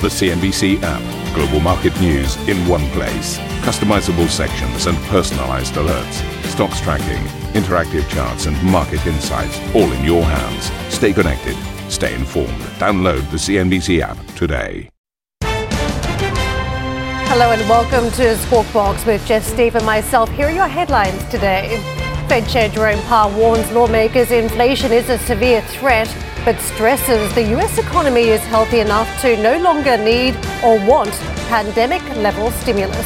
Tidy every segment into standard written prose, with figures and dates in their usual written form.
The CNBC app. Global market news in one place. Customizable sections and personalized alerts. Stocks tracking, interactive charts and market insights all in your hands. Stay connected. Stay informed. Download the CNBC app today. Hello and welcome to Squawk Box with Jeff, Steve and myself. Here are your headlines today. Fed Chair Jerome Powell warns lawmakers inflation is a severe threat, but stresses the U.S. economy is healthy enough to no longer need or want pandemic-level stimulus.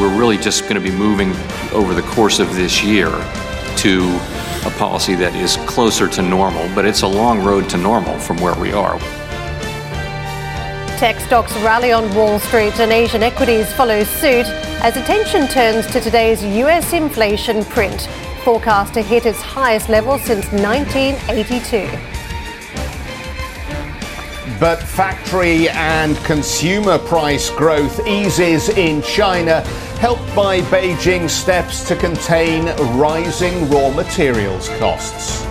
We're really just going to be moving over the course of this year to a policy that is closer to normal, but it's a long road to normal from where we are. Tech stocks rally on Wall Street and Asian equities follow suit as attention turns to today's U.S. inflation print, forecast to hit its highest level since 1982. But factory and consumer price growth eases in China, helped by Beijing's steps to contain rising raw materials costs.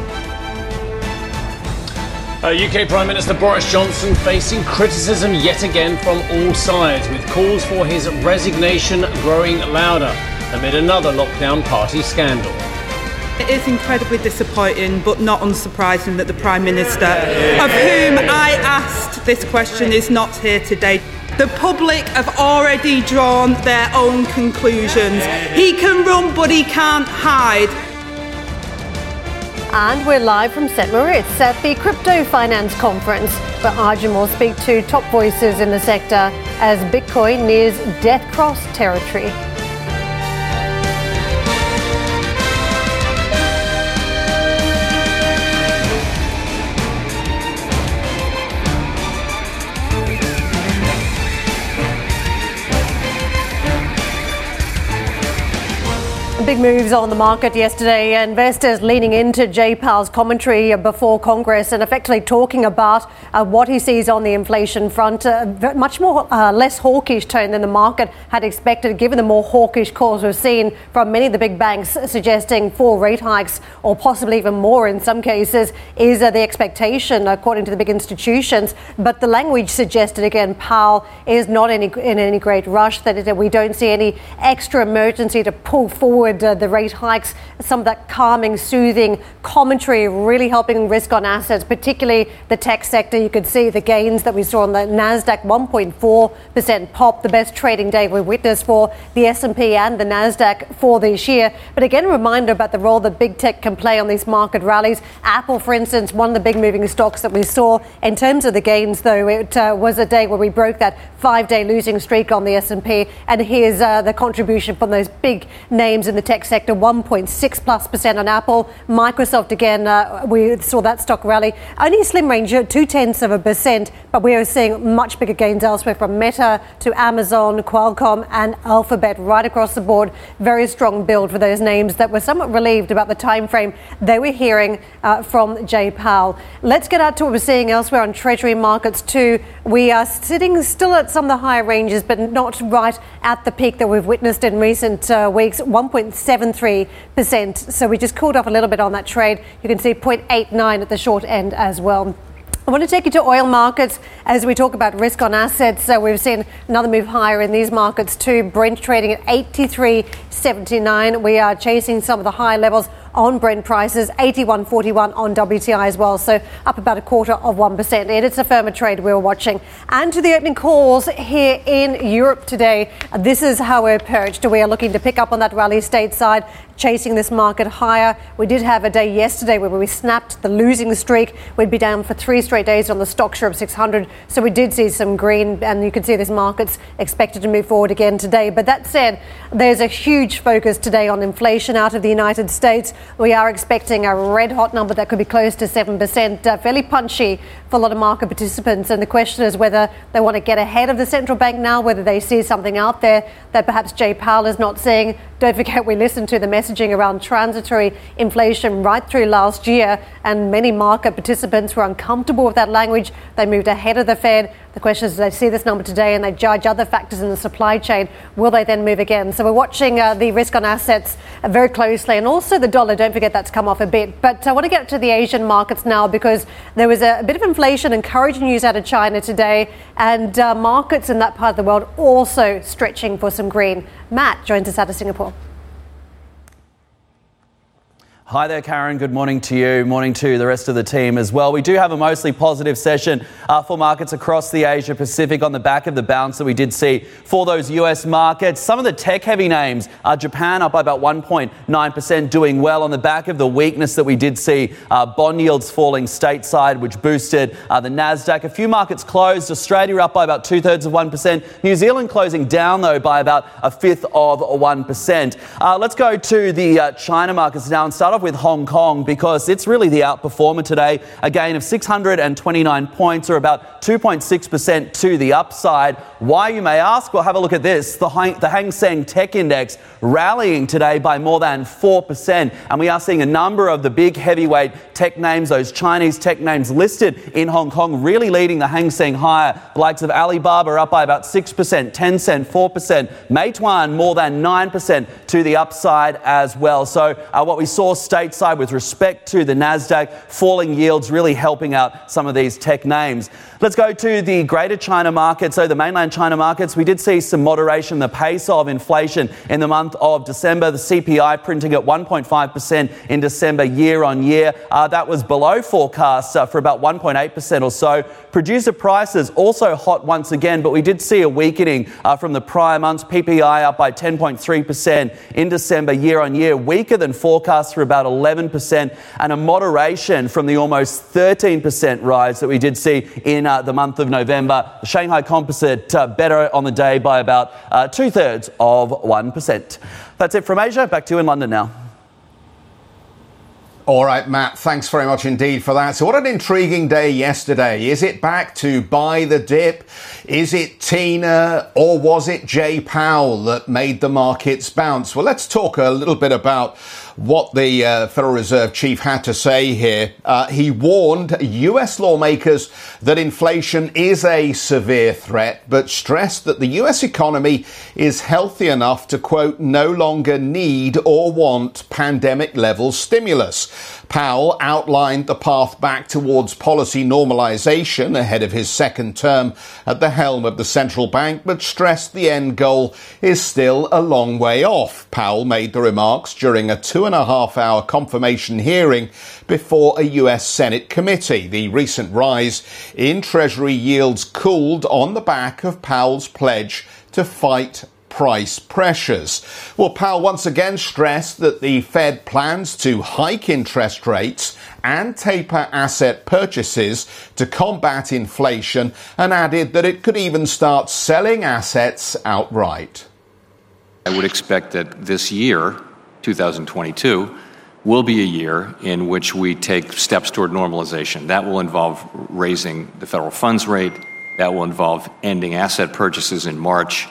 UK Prime Minister Boris Johnson facing criticism yet again from all sides, with calls for his resignation growing louder amid another lockdown party scandal. It is incredibly disappointing, but not unsurprising, that the Prime Minister, of whom I asked this question, is not here today. The public have already drawn their own conclusions. He can run, but he can't hide. And we're live from St. Moritz at the Crypto Finance Conference, where Arjun will speak to top voices in the sector as Bitcoin nears death cross territory. Big moves on the market yesterday. Investors leaning into Jay Powell's commentary before Congress and effectively talking about what he sees on the inflation front. Much less hawkish tone than the market had expected, given the more hawkish calls we've seen from many of the big banks suggesting 4 rate hikes or possibly even more in some cases is the expectation according to the big institutions. But the language suggested again Powell is not in any great rush, that we don't see any extra emergency to pull forward the rate hikes. Some of that calming, soothing commentary really helping risk on assets, particularly the tech sector. You could see the gains that we saw on the Nasdaq, 1.4% pop, the best trading day we witnessed for the S&P and the Nasdaq for this year. But again, a reminder about the role that big tech can play on these market rallies. Apple, for instance, one of the big moving stocks that we saw. In terms of the gains, though, it was a day where we broke that 5-day losing streak on the S&P, and here's the contribution from those big names in the tech sector, 1.6%+ on Apple. Microsoft, again, we saw that stock rally. Only a slim range, 0.2%, but we are seeing much bigger gains elsewhere, from Meta to Amazon, Qualcomm and Alphabet, right across the board. Very strong build for those names that were somewhat relieved about the time frame they were hearing from Jay Powell. Let's get out to what we're seeing elsewhere on Treasury markets too. We are sitting still at some of the higher ranges, but not right at the peak that we've witnessed in recent weeks, 1.73%. So we just cooled off a little bit on that trade. You can see 0.89 at the short end as well. I want to take you to oil markets as we talk about risk on assets. So we've seen another move higher in these markets too. Brent trading at 83.79. We are chasing some of the high levels on Brent prices, 81.41 on WTI as well, so up about 0.25%. And it's a firmer trade we were watching. And to the opening calls here in Europe today, this is how we're perched. We are looking to pick up on that rally stateside, chasing this market higher. We did have a day yesterday where we snapped the losing streak. We'd be down for 3 straight days on the Stoxx Europe 600, so we did see some green, and you can see this market's expected to move forward again today. But that said, there's a huge focus today on inflation out of the United States. We are expecting a red-hot number that could be close to 7%, fairly punchy for a lot of market participants. And the question is whether they want to get ahead of the central bank now, whether they see something out there that perhaps Jay Powell is not seeing. Don't forget, we listened to the messaging around transitory inflation right through last year, and many market participants were uncomfortable with that language. They moved ahead of the Fed. The question is, they see this number today and they judge other factors in the supply chain. Will they then move again? So we're watching the risk on assets very closely, and also the dollar. Don't forget, that's come off a bit. But I want to get to the Asian markets now, because there was a bit of inflation encouraging news out of China today, and markets in that part of the world also stretching for some green. Matt joins us out of Singapore. Hi there, Karen. Good morning to you. Morning to the rest of the team as well. We do have a mostly positive session for markets across the Asia Pacific on the back of the bounce that we did see for those US markets. Some of the tech-heavy names are Japan up by about 1.9%, doing well on the back of the weakness that we did see. Bond yields falling stateside, which boosted the Nasdaq. A few markets closed. Australia up by about 0.2%. New Zealand closing down, though, by about 0.5%. Let's go to the China markets now and start off with Hong Kong, because it's really the outperformer today. A gain of 629 points, or about 2.6% to the upside. Why, you may ask? Well, have a look at this. The Hang Seng Tech Index rallying today by more than 4%. And we are seeing a number of the big heavyweight tech names, those Chinese tech names listed in Hong Kong, really leading the Hang Seng higher. The likes of Alibaba up by about 6%, Tencent 4%, Meituan more than 9% to the upside as well. So what we saw stateside with respect to the Nasdaq, falling yields really helping out some of these tech names. Let's go to the greater China market. So the mainland China markets, we did see some moderation, the pace of inflation in the month of December, the CPI printing at 1.5% in December year on year. That was below forecast for about 1.8% or so. Producer prices also hot once again, but we did see a weakening from the prior months. PPI up by 10.3% in December year on year, weaker than forecast for about 11%, and a moderation from the almost 13% rise that we did see in the month of November. The Shanghai Composite better on the day by about 0.2%. That's it from Asia. Back to you in London now. All right, Matt, thanks very much indeed for that. So what an intriguing day yesterday. Is it back to buy the dip? Is it Tina, or was it Jay Powell that made the markets bounce? Well, let's talk a little bit about what the Federal Reserve chief had to say here. He warned US lawmakers that inflation is a severe threat, but stressed that the US economy is healthy enough to, quote, no longer need or want pandemic level stimulus. Powell outlined the path back towards policy normalization ahead of his second term at the helm of the central bank, but stressed the end goal is still a long way off. Powell made the remarks during a 2.5-hour confirmation hearing before a US Senate committee. The recent rise in Treasury yields cooled on the back of Powell's pledge to fight price pressures. Well, Powell once again stressed that the Fed plans to hike interest rates and taper asset purchases to combat inflation, and added that it could even start selling assets outright. I would expect that this year, 2022, will be a year in which we take steps toward normalization. That will involve raising the federal funds rate. That will involve ending asset purchases in March.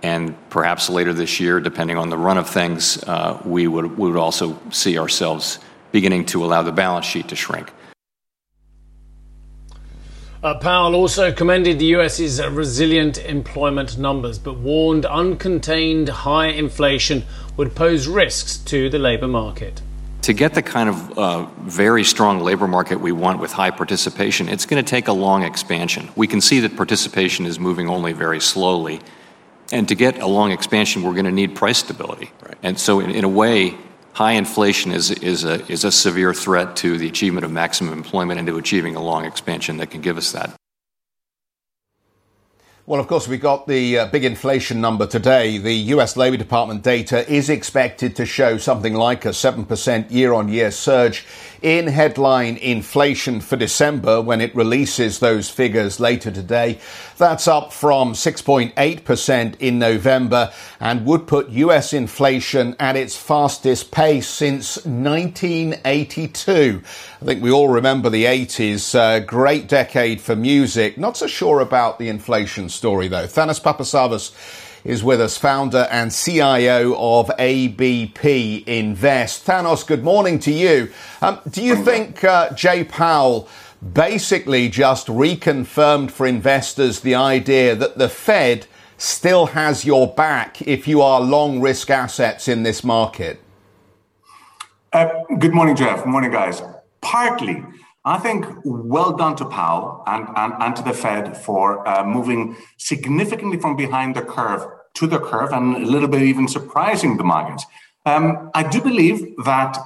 And perhaps later this year, depending on the run of things, we would also see ourselves beginning to allow the balance sheet to shrink. Powell also commended the U.S.'s resilient employment numbers, but warned uncontained high inflation would pose risks to the labor market. To get the kind of very strong labor market we want with high participation, it's going to take a long expansion. We can see that participation is moving only very slowly. And to get a long expansion, we're going to need price stability. Right. And so in a way, high inflation is a severe threat to the achievement of maximum employment and to achieving a long expansion that can give us that. Well, of course, we got the big inflation number today. The U.S. Labor Department data is expected to show something like a 7% year-on-year surge in headline inflation for December when it releases those figures later today. That's up from 6.8% in November, and would put U.S. inflation at its fastest pace since 1982. I think we all remember the 80s, great decade for music. Not so sure about the inflation story, though. Thanos Papasavas is with us, founder and CIO of ABP Invest. Thanos, good morning to you. Do you think Jay Powell basically just reconfirmed for investors the idea that the Fed still has your back if you are long risk assets in this market? Good morning, Jeff. Morning, guys. Partly. I think well done to Powell and to the Fed for moving significantly from behind the curve to the curve and a little bit even surprising the markets. I do believe that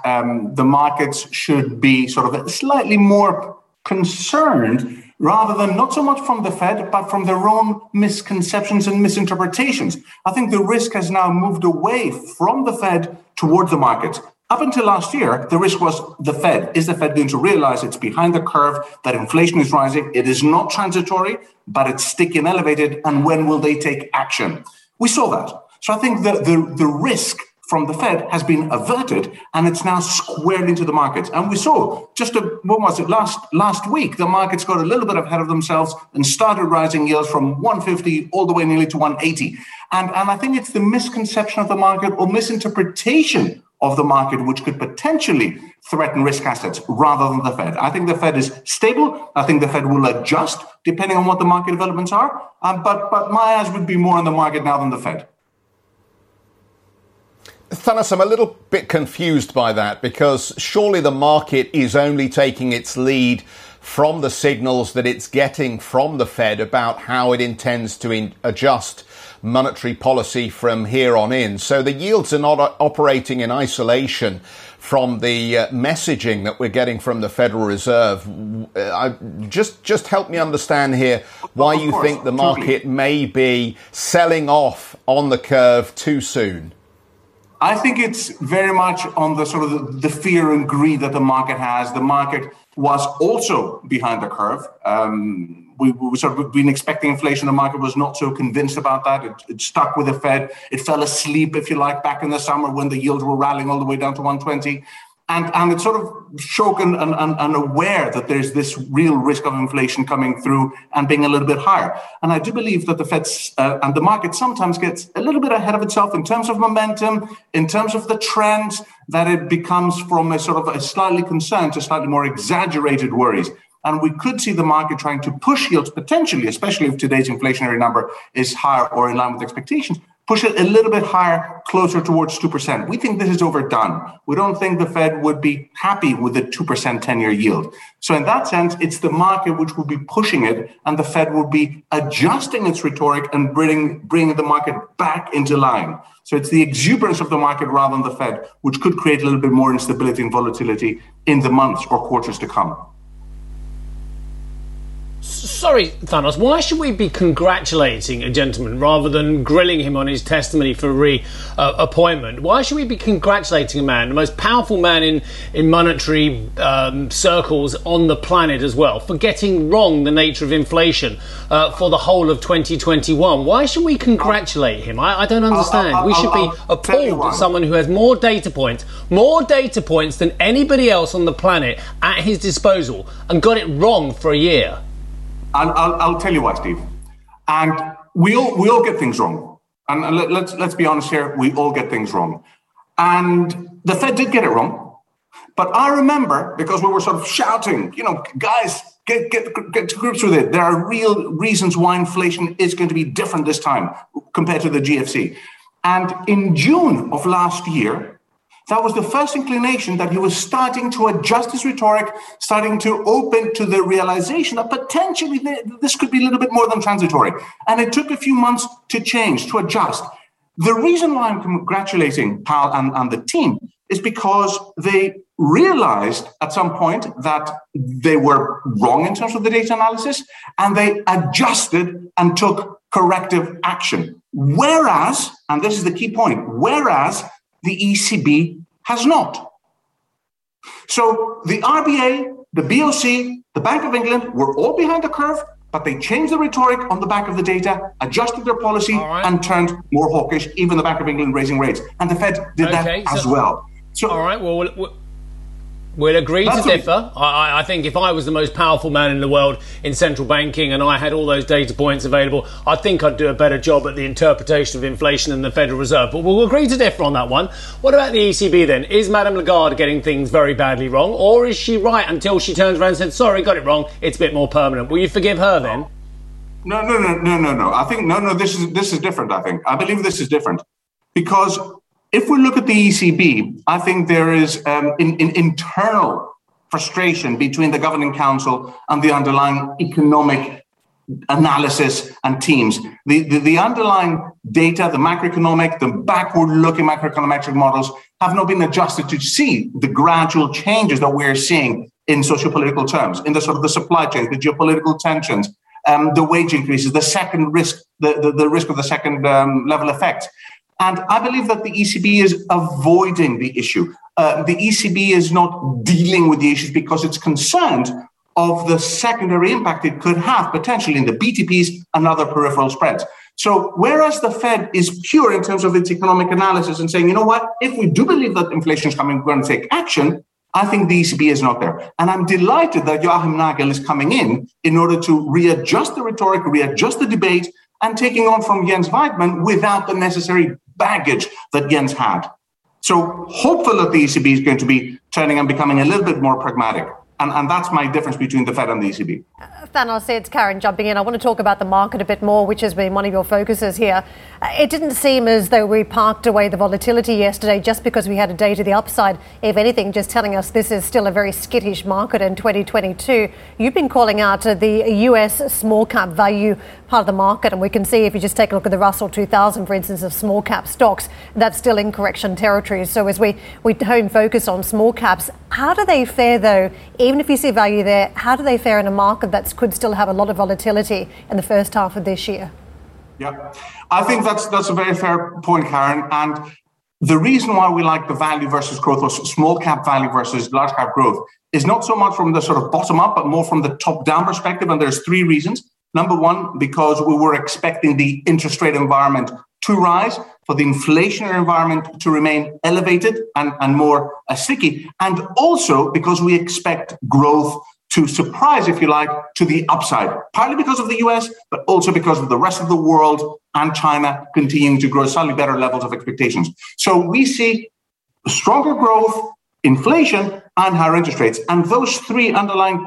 the markets should be sort of slightly more concerned rather than not so much from the Fed, but from their own misconceptions and misinterpretations. I think the risk has now moved away from the Fed towards the markets. Up until last year, the risk was the Fed. Is the Fed going to realize it's behind the curve, that inflation is rising? It is not transitory, but it's sticky and elevated. And when will they take action? We saw that. So I think the risk from the Fed has been averted, and it's now squared into the markets. And we saw just last week, the markets got a little bit ahead of themselves and started rising yields from 150 all the way nearly to 180. And I think it's the misconception of the market or misinterpretation of the market, which could potentially threaten risk assets rather than the Fed. I think the Fed is stable. I think the Fed will adjust depending on what the market developments are. But my eyes would be more on the market now than the Fed. Thanos, I'm a little bit confused by that, because surely the market is only taking its lead from the signals that it's getting from the Fed about how it intends to adjust monetary policy from here on in. So the yields are not operating in isolation from the messaging that we're getting from the Federal Reserve. Just help me understand here why you think the market may be selling off on the curve too soon. I think it's very much on the sort of the fear and greed that the market has. The market was also behind the curve. We sort of been expecting inflation. The market was not so convinced about that. It stuck with the Fed. It fell asleep, if you like, back in the summer when the yields were rallying all the way down to 120. And it's sort of shocked and aware that there's this real risk of inflation coming through and being a little bit higher. And I do believe that the Fed and the market sometimes gets a little bit ahead of itself in terms of momentum, in terms of the trends, that it becomes from a sort of a slightly concerned to slightly more exaggerated worries. And we could see the market trying to push yields potentially, especially if today's inflationary number is higher or in line with expectations, push it a little bit higher, closer towards 2%. We think this is overdone. We don't think the Fed would be happy with the 2% 10-year yield. So in that sense, it's the market which will be pushing it, and the Fed will be adjusting its rhetoric and bringing the market back into line. So it's the exuberance of the market rather than the Fed, which could create a little bit more instability and volatility in the months or quarters to come. Sorry, Thanos, why should we be congratulating a gentleman rather than grilling him on his testimony for reappointment? Why should we be congratulating a man, the most powerful man in monetary circles on the planet as well, for getting wrong the nature of inflation for the whole of 2021? Why should we congratulate him? I don't understand. We should be appalled at someone who has more data points than anybody else on the planet at his disposal and got it wrong for a year. I'll tell you why, Steve. And we all get things wrong. And let's be honest here, we all get things wrong. And the Fed did get it wrong. But I remember, because we were sort of shouting, you know, guys, get to grips with it. There are real reasons why inflation is going to be different this time compared to the GFC. And in June of last year, that was the first inclination that he was starting to adjust his rhetoric, starting to open to the realization that potentially this could be a little bit more than transitory. And it took a few months to change, to adjust. The reason why I'm congratulating Powell and the team is because they realized at some point that they were wrong in terms of the data analysis, and they adjusted and took corrective action. Whereas, and this is the key point, whereas the ECB has not. So the RBA, the BOC, the Bank of England were all behind the curve, but they changed the rhetoric on the back of the data, adjusted their policy, and turned more hawkish, even the Bank of England raising rates. And the Fed did that as well. So, all right, well, We'll agree to differ. I think if I was the most powerful man in the world in central banking and I had all those data points available, I think I'd do a better job at the interpretation of inflation than the Federal Reserve. But we'll agree to differ on that one. What about the ECB then? Is Madame Lagarde getting things very badly wrong, or is she right until she turns around and says, sorry, got it wrong, it's a bit more permanent? Will you forgive her then? No. I think this is different, I think. I believe this is different because if we look at the ECB, I think there is internal frustration between the governing council and the underlying economic analysis and teams. The underlying data, the macroeconomic, the backward-looking macroeconometric models have not been adjusted to see the gradual changes that we're seeing in sociopolitical terms, in the sort of the supply chain, the geopolitical tensions, the wage increases, the second risk, the risk of the second level effect. And I believe that the ECB is avoiding the issue. The ECB is not dealing with the issues because it's concerned of the secondary impact it could have potentially in the BTPs and other peripheral spreads. So whereas the Fed is pure in terms of its economic analysis and saying, you know what, if we do believe that inflation is coming, we're going to take action, I think the ECB is not there. And I'm delighted that Joachim Nagel is coming in order to readjust the rhetoric, readjust the debate, and taking on from Jens Weidmann without the necessary baggage that Jens had. So hopeful that the ECB is going to be turning and becoming a little bit more pragmatic. And that's my difference between the Fed and the ECB. Thanos, it's Karen jumping in. I want to talk about the market a bit more, which has been one of your focuses here. It didn't seem as though we parked away the volatility yesterday just because we had a day to the upside. If anything, just telling us this is still a very skittish market in 2022. You've been calling out the US small cap value part of the market, and we can see if you just take a look at the Russell 2000, for instance, of small cap stocks, that's still in correction territory. So as we hone focus on small caps, how do they fare, though, even if you see value there, how do they fare in a market that could still have a lot of volatility in the first half of this year? Yeah, I think that's a very fair point, Karen. And the reason why we like the value versus growth or small cap value versus large cap growth is not so much from the sort of bottom up, but more from the top down perspective. And there's three reasons. Number one, because we were expecting the interest rate environment to rise, for the inflationary environment to remain elevated and more sticky. And also because we expect growth to surprise, if you like, to the upside, partly because of the US, but also because of the rest of the world and China continuing to grow slightly better levels of expectations. So we see stronger growth, inflation, and higher interest rates. And those three underlying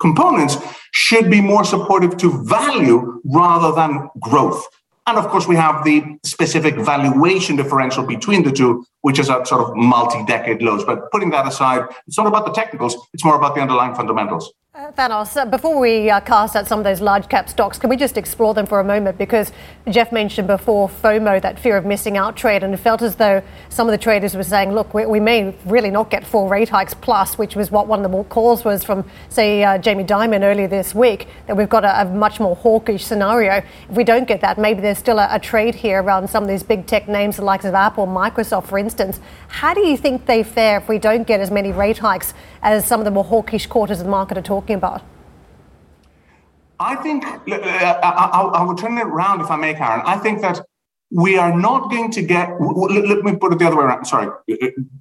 components should be more supportive to value rather than growth. And of course, we have the specific valuation differential between the two, which is at sort of multi-decade lows. But putting that aside, it's not about the technicals. It's more about the underlying fundamentals. Thanos, before we cast out some of those large cap stocks, can we just explore them for a moment? Because Jeff mentioned before FOMO, that fear of missing out trade, and it felt as though some of the traders were saying, look, we may really not get four rate hikes plus, which was what one of the calls was from, say, Jamie Dimon earlier this week, that we've got a much more hawkish scenario. If we don't get that, maybe there's still a trade here around some of these big tech names, the likes of Apple, Microsoft, for instance. How do you think they fare if we don't get as many rate hikes as some of the more hawkish quarters of the market are talking about? I think, I would turn it around if I may, Karen. I think that we are not going to get, let me put it the other way around, sorry,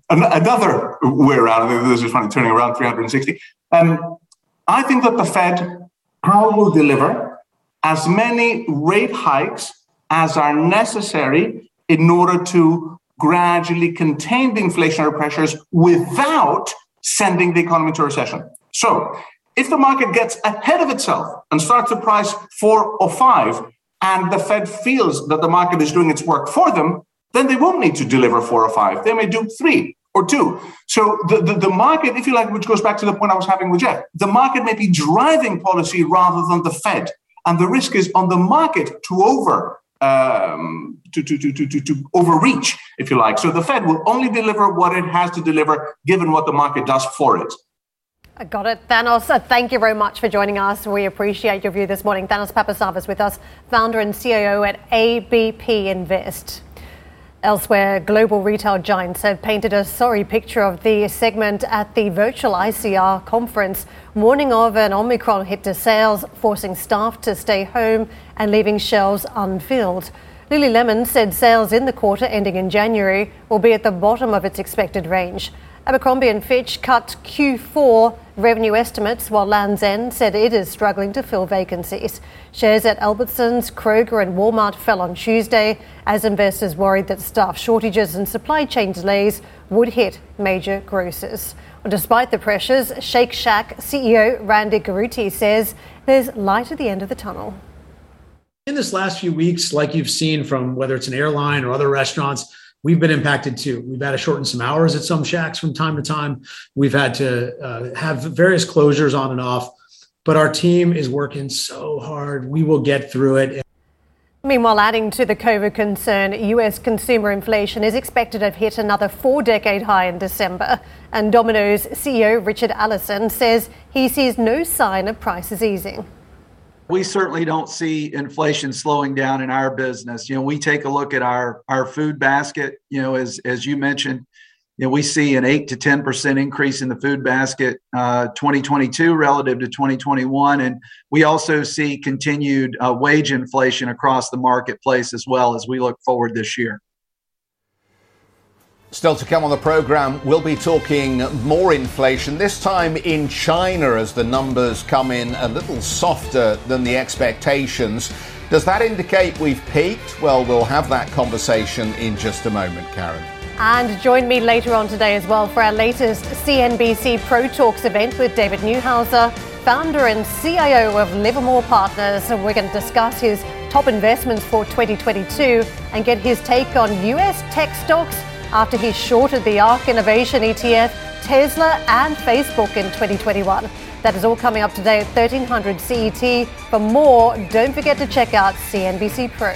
another way around, this is funny, turning around 360. I think that the Fed, Powell, will deliver as many rate hikes as are necessary in order to gradually contain the inflationary pressures without sending the economy to recession. So if the market gets ahead of itself and starts to price 4 or 5, and the Fed feels that the market is doing its work for them, then they won't need to deliver 4 or 5. They may do 3 or 2. So the market, if you like, which goes back to the point I was having with Jeff, the market may be driving policy rather than the Fed. And the risk is on the market to overreach, if you like. So the Fed will only deliver what it has to deliver, given what the market does for it. I got it. Thanos, thank you very much for joining us. We appreciate your view this morning. Thanos Papasavas with us, founder and CEO at ABP Invest. Elsewhere, global retail giants have painted a sorry picture of the segment at the virtual ICR conference, warning of an Omicron hit to sales, forcing staff to stay home and leaving shelves unfilled. Lily Lemon said sales in the quarter ending in January will be at the bottom of its expected range. Abercrombie and Fitch cut Q4 revenue estimates, while Land's End said it is struggling to fill vacancies. Shares at Albertsons, Kroger and Walmart fell on Tuesday as investors worried that staff shortages and supply chain delays would hit major grocers. Well, despite the pressures, Shake Shack CEO Randy Garuti says there's light at the end of the tunnel. In this last few weeks, like you've seen from whether it's an airline or other restaurants, we've been impacted too. We've had to shorten some hours at some shacks from time to time. We've had to have various closures on and off, but our team is working so hard. We will get through it. Meanwhile, adding to the COVID concern, US consumer inflation is expected to have hit another four-decade high in December. And Domino's CEO Richard Allison says he sees no sign of prices easing. We certainly don't see inflation slowing down in our business. You know, we take a look at our food basket, you know, as you mentioned, you know, we see an 8 to 10% increase in the food basket 2022 relative to 2021. And we also see continued wage inflation across the marketplace as well as we look forward this year. Still to come on the program, we'll be talking more inflation, this time in China, as the numbers come in a little softer than the expectations. Does that indicate we've peaked? Well, we'll have that conversation in just a moment, Karen. And join me later on today as well for our latest CNBC Pro Talks event with David Neuhauser, founder and CIO of Livermore Partners. And we're going to discuss his top investments for 2022 and get his take on US tech stocks after he shorted the ARK Innovation ETF, Tesla and Facebook in 2021. That is all coming up today at 1300 CET. For more, don't forget to check out CNBC Pro.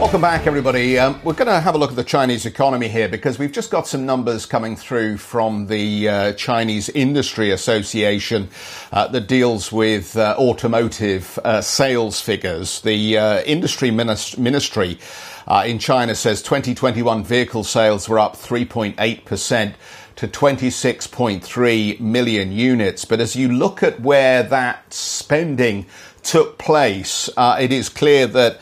Welcome back, everybody. We're going to have a look at the Chinese economy here because we've just got some numbers coming through from the Chinese Industry Association that deals with automotive sales figures. The industry ministry in China says 2021 vehicle sales were up 3.8% to 26.3 million units. But as you look at where that spending took place, it is clear that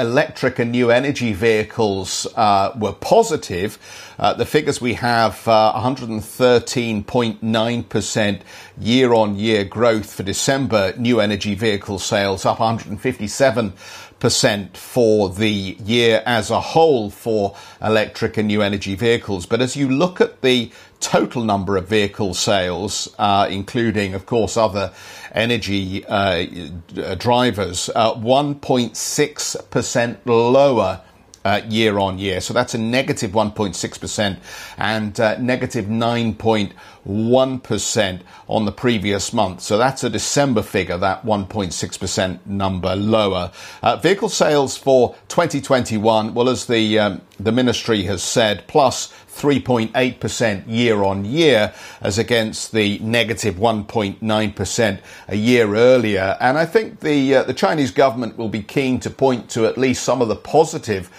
electric and new energy vehicles were positive. The figures we have, 113.9% year-on-year growth for December, new energy vehicle sales up 157% for the year as a whole for electric and new energy vehicles. But as you look at the total number of vehicle sales, including, of course, other energy drivers, 1.6% lower year on year. So that's a negative 1.6% and negative 9.1% on the previous month. So that's a December figure, that 1.6% number lower. Vehicle sales for 2021, well, as the ministry has said, plus 3.8% year on year as against the negative 1.9% a year earlier. And I think the Chinese government will be keen to point to at least some of the positive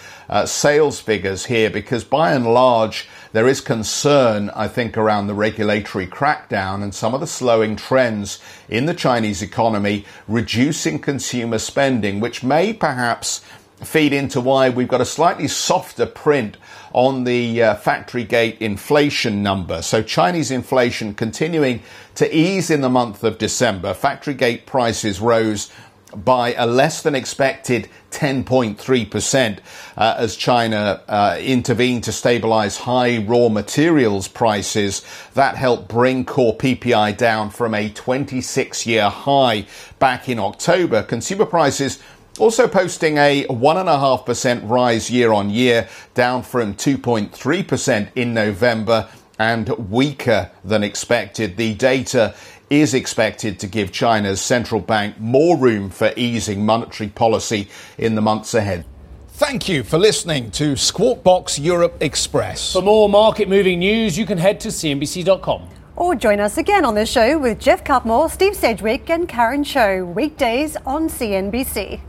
sales figures here, because by and large, there is concern, I think, around the regulatory crackdown and some of the slowing trends in the Chinese economy, reducing consumer spending, which may perhaps feed into why we've got a slightly softer print on the factory gate inflation number. So Chinese inflation continuing to ease in the month of December. Factory gate prices rose by a less than expected 10.3% as China intervened to stabilise high raw materials prices. That helped bring core PPI down from a 26-year high back in October. Consumer prices also posting a 1.5% rise year on year, down from 2.3% in November and weaker than expected. The data is expected to give China's central bank more room for easing monetary policy in the months ahead. Thank you for listening to Squawk Box Europe Express. For more market-moving news, you can head to CNBC.com. Or join us again on the show with Jeff Cutmore, Steve Sedgwick and Karen Cho, weekdays on CNBC.